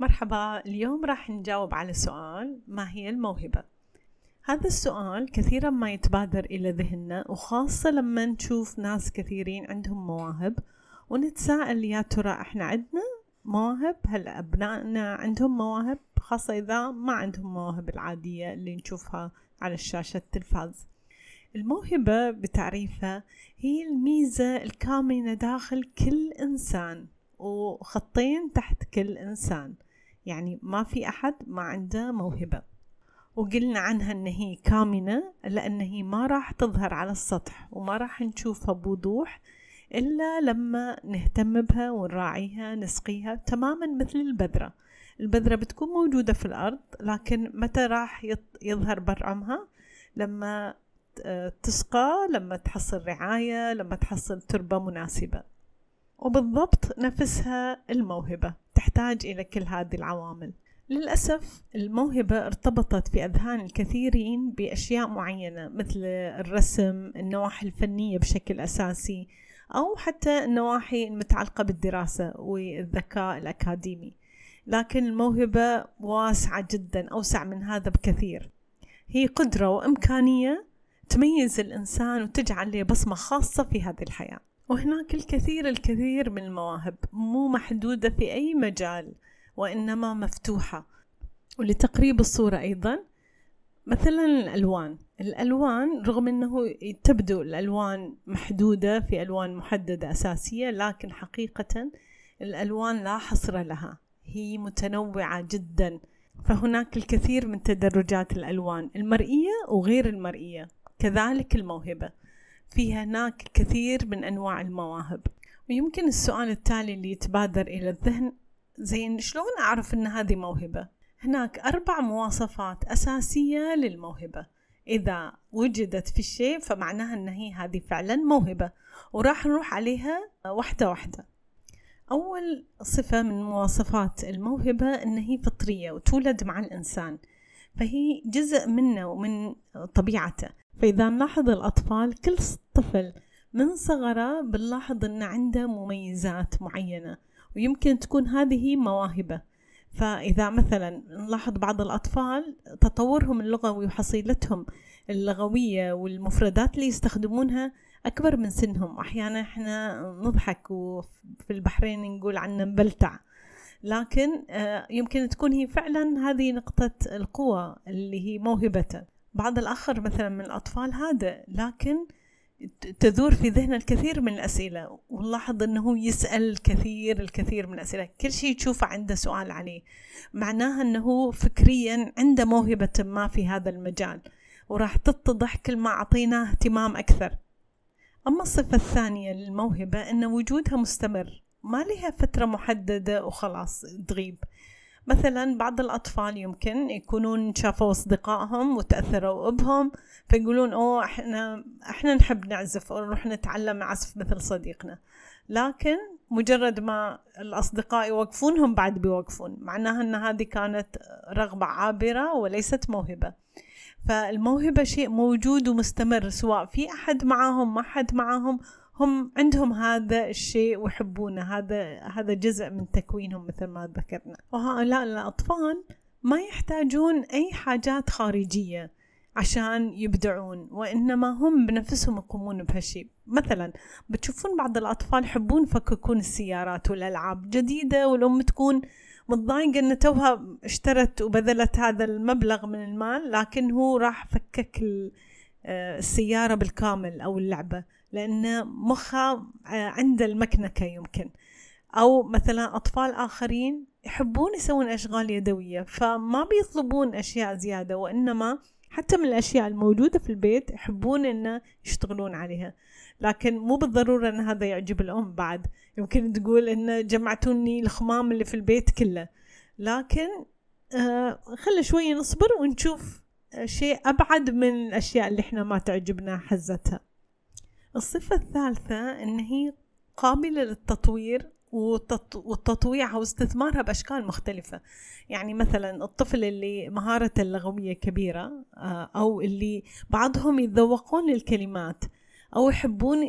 مرحبا، اليوم راح نجاوب على سؤال: ما هي الموهبة؟ هذا السؤال كثيرا ما يتبادر إلى ذهننا، وخاصة لما نشوف ناس كثيرين عندهم مواهب ونتساءل يا ترى احنا عندنا مواهب؟ هل أبنائنا عندهم مواهب؟ خاصة إذا ما عندهم مواهب العادية اللي نشوفها على الشاشة التلفاز. الموهبة بتعريفها هي الميزة الكامنة داخل كل إنسان، وخطين تحت كل إنسان، يعني ما في أحد ما عنده موهبة. وقلنا عنها أن هي كامنة لأن هي ما راح تظهر على السطح وما راح نشوفها بوضوح إلا لما نهتم بها ونراعيها، نسقيها، تماما مثل البذرة. البذرة بتكون موجودة في الأرض، لكن متى راح يظهر برعمها؟ لما تسقى، لما تحصل رعاية، لما تحصل تربة مناسبة. وبالضبط نفسها الموهبة، تحتاج إلى كل هذه العوامل. للأسف الموهبة ارتبطت في أذهان الكثيرين بأشياء معينة، مثل الرسم، النواحي الفنية بشكل أساسي، أو حتى النواحي المتعلقة بالدراسة والذكاء الأكاديمي. لكن الموهبة واسعة جدا، أوسع من هذا بكثير. هي قدرة وإمكانية تميز الإنسان وتجعل له بصمة خاصة في هذه الحياة. وهناك الكثير من المواهب مو محدودة في أي مجال، وإنما مفتوحة. ولتقريب الصورة أيضا، مثلا الألوان رغم أنه تبدو الألوان محدودة في ألوان محددة أساسية، لكن حقيقة الألوان لا حصر لها، هي متنوعة جدا. فهناك الكثير من تدرجات الألوان المرئية وغير المرئية. كذلك الموهبة فيها هناك الكثير من أنواع المواهب. ويمكن السؤال التالي اللي يتبادر إلى الذهن: زين شلون أعرف أن هذه موهبة؟ هناك 4 مواصفات أساسية للموهبة، إذا وجدت في الشيء فمعناها أن هذه فعلا موهبة، وراح نروح عليها واحدة واحدة. أول صفة من مواصفات الموهبة أن هي فطرية وتولد مع الإنسان، فهي جزء منه ومن طبيعته. فإذا نلاحظ الأطفال، كل طفل من صغره بنلاحظ أن عنده مميزات معينة، ويمكن تكون هذه مواهبة. فإذا مثلا نلاحظ بعض الأطفال تطورهم اللغوي وحصيلتهم اللغوية والمفردات اللي يستخدمونها أكبر من سنهم. أحيانا إحنا نضحك وفي البحرين نقول عنه مبلتع، لكن يمكن تكون هي فعلا هذه نقطة القوة اللي هي موهبته. بعض الآخر مثلا من الأطفال هادئ، لكن تدور في ذهنه الكثير من الأسئلة، ونلاحظ أنه يسأل الكثير من الأسئلة، كل شيء تشوفه عنده سؤال عليه، معناها أنه فكريا عنده موهبة ما في هذا المجال، وراح تتضح كل ما أعطيناه اهتمام أكثر. أما الصفة الثانية للموهبة أن وجودها مستمر، ما لها فترة محددة وخلاص تغيب. مثلا بعض الأطفال يمكن يكونون شافوا أصدقائهم وتأثروا بهم، فيقولون احنا نحب نعزف، أو نروح نتعلم عزف مثل صديقنا، لكن مجرد ما الأصدقاء يوقفونهم بعد بيوقفون، معناها أن هذه كانت رغبة عابرة وليست موهبة. فالموهبة شيء موجود ومستمر، سواء في أحد معاهم ما حد معاهم، هم عندهم هذا الشيء ويحبونه، هذا جزء من تكوينهم مثل ما ذكرنا. وهؤلاء الأطفال ما يحتاجون أي حاجات خارجية عشان يبدعون، وإنما هم بنفسهم يقومون بهالشيء. مثلا بتشوفون بعض الأطفال يحبون يفككون السيارات والألعاب جديدة، والأم تكون متضايقة إن توها اشترت وبذلت هذا المبلغ من المال، لكن هو راح فكك السيارة بالكامل أو اللعبة، لأن مخها عند المكنكة يمكن. أو مثلا أطفال آخرين يحبون يسوون أشغال يدوية، فما بيطلبون أشياء زيادة، وإنما حتى من الأشياء الموجودة في البيت يحبون إنه يشتغلون عليها، لكن مو بالضرورة أن هذا يعجب الأم. بعد يمكن تقول إن جمعتوني الخمام اللي في البيت كله، لكن خلي شوي نصبر ونشوف شيء أبعد من الأشياء اللي إحنا ما تعجبنا حزتها. الصفة الثالثة إن هي قابلة للتطوير والتطويعها واستثمارها بأشكال مختلفة. يعني مثلا الطفل اللي مهارته اللغوية كبيرة، أو اللي بعضهم يتذوقون الكلمات أو يحبون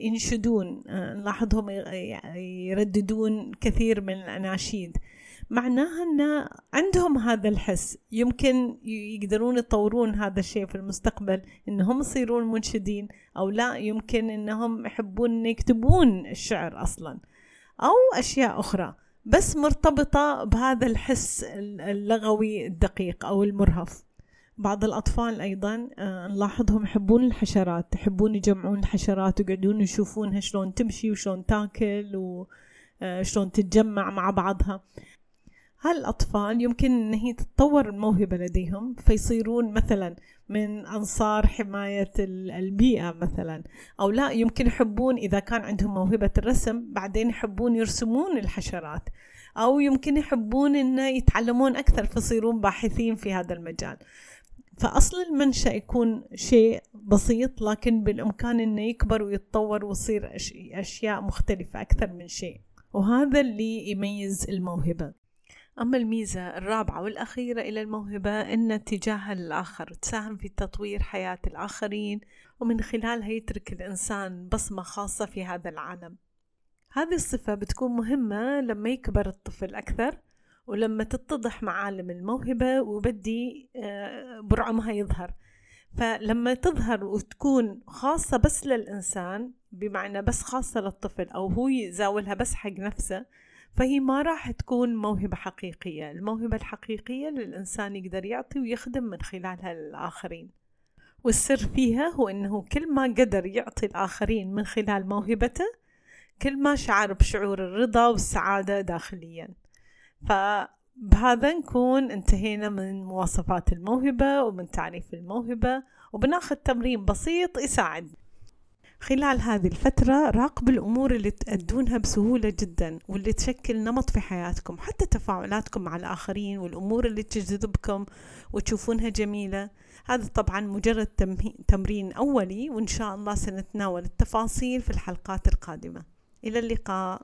ينشدون، نلاحظهم يرددون كثير من الأناشيد، معناها أن عندهم هذا الحس، يمكن يقدرون يطورون هذا الشيء في المستقبل، أنهم يصيرون منشدين، أو لا يمكن أنهم يحبون أن يكتبون الشعر أصلا، أو أشياء أخرى بس مرتبطة بهذا الحس اللغوي الدقيق أو المرهف. بعض الأطفال أيضاً نلاحظهم يحبون الحشرات، يحبون يجمعون الحشرات ويقعدون يشوفونها شلون تمشي وشلون تاكل وشلون تتجمع مع بعضها. هالأطفال يمكن أن هي تتطور الموهبة لديهم فيصيرون مثلاً من أنصار حماية البيئة مثلاً، أو لا يمكن يحبون إذا كان عندهم موهبة الرسم بعدين يحبون يرسمون الحشرات، أو يمكن يحبون أن يتعلمون أكثر فيصيرون باحثين في هذا المجال. فأصل المنشأ يكون شيء بسيط، لكن بالإمكان أنه يكبر ويتطور ويصير أشياء مختلفة أكثر من شيء، وهذا اللي يميز الموهبة. أما الميزة الرابعة والأخيرة إلى الموهبة أن تجاهها للآخر، تساهم في تطوير حياة الآخرين، ومن خلالها يترك الإنسان بصمة خاصة في هذا العالم. هذه الصفة بتكون مهمة لما يكبر الطفل أكثر، ولما تتضح معالم الموهبة وبدي برعمها يظهر. فلما تظهر وتكون خاصة بس للإنسان، بمعنى بس خاصة للطفل أو هو يزاولها بس حق نفسه، فهي ما راح تكون موهبة حقيقية. الموهبة الحقيقية للإنسان يقدر يعطي ويخدم من خلالها للآخرين، والسر فيها هو أنه كل ما قدر يعطي الآخرين من خلال موهبته، كل ما شعر بشعور الرضا والسعادة داخلياً. فبهذا نكون انتهينا من مواصفات الموهبة ومن تعريف الموهبة، وبناخد تمرين بسيط يساعد. خلال هذه الفترة راقب الأمور اللي تأدونها بسهولة جداً واللي تشكل نمط في حياتكم، حتى تفاعلاتكم مع الآخرين والأمور اللي تجذبكم وتشوفونها جميلة. هذا طبعاً مجرد تمرين أولي، وإن شاء الله سنتناول التفاصيل في الحلقات القادمة. إلى اللقاء.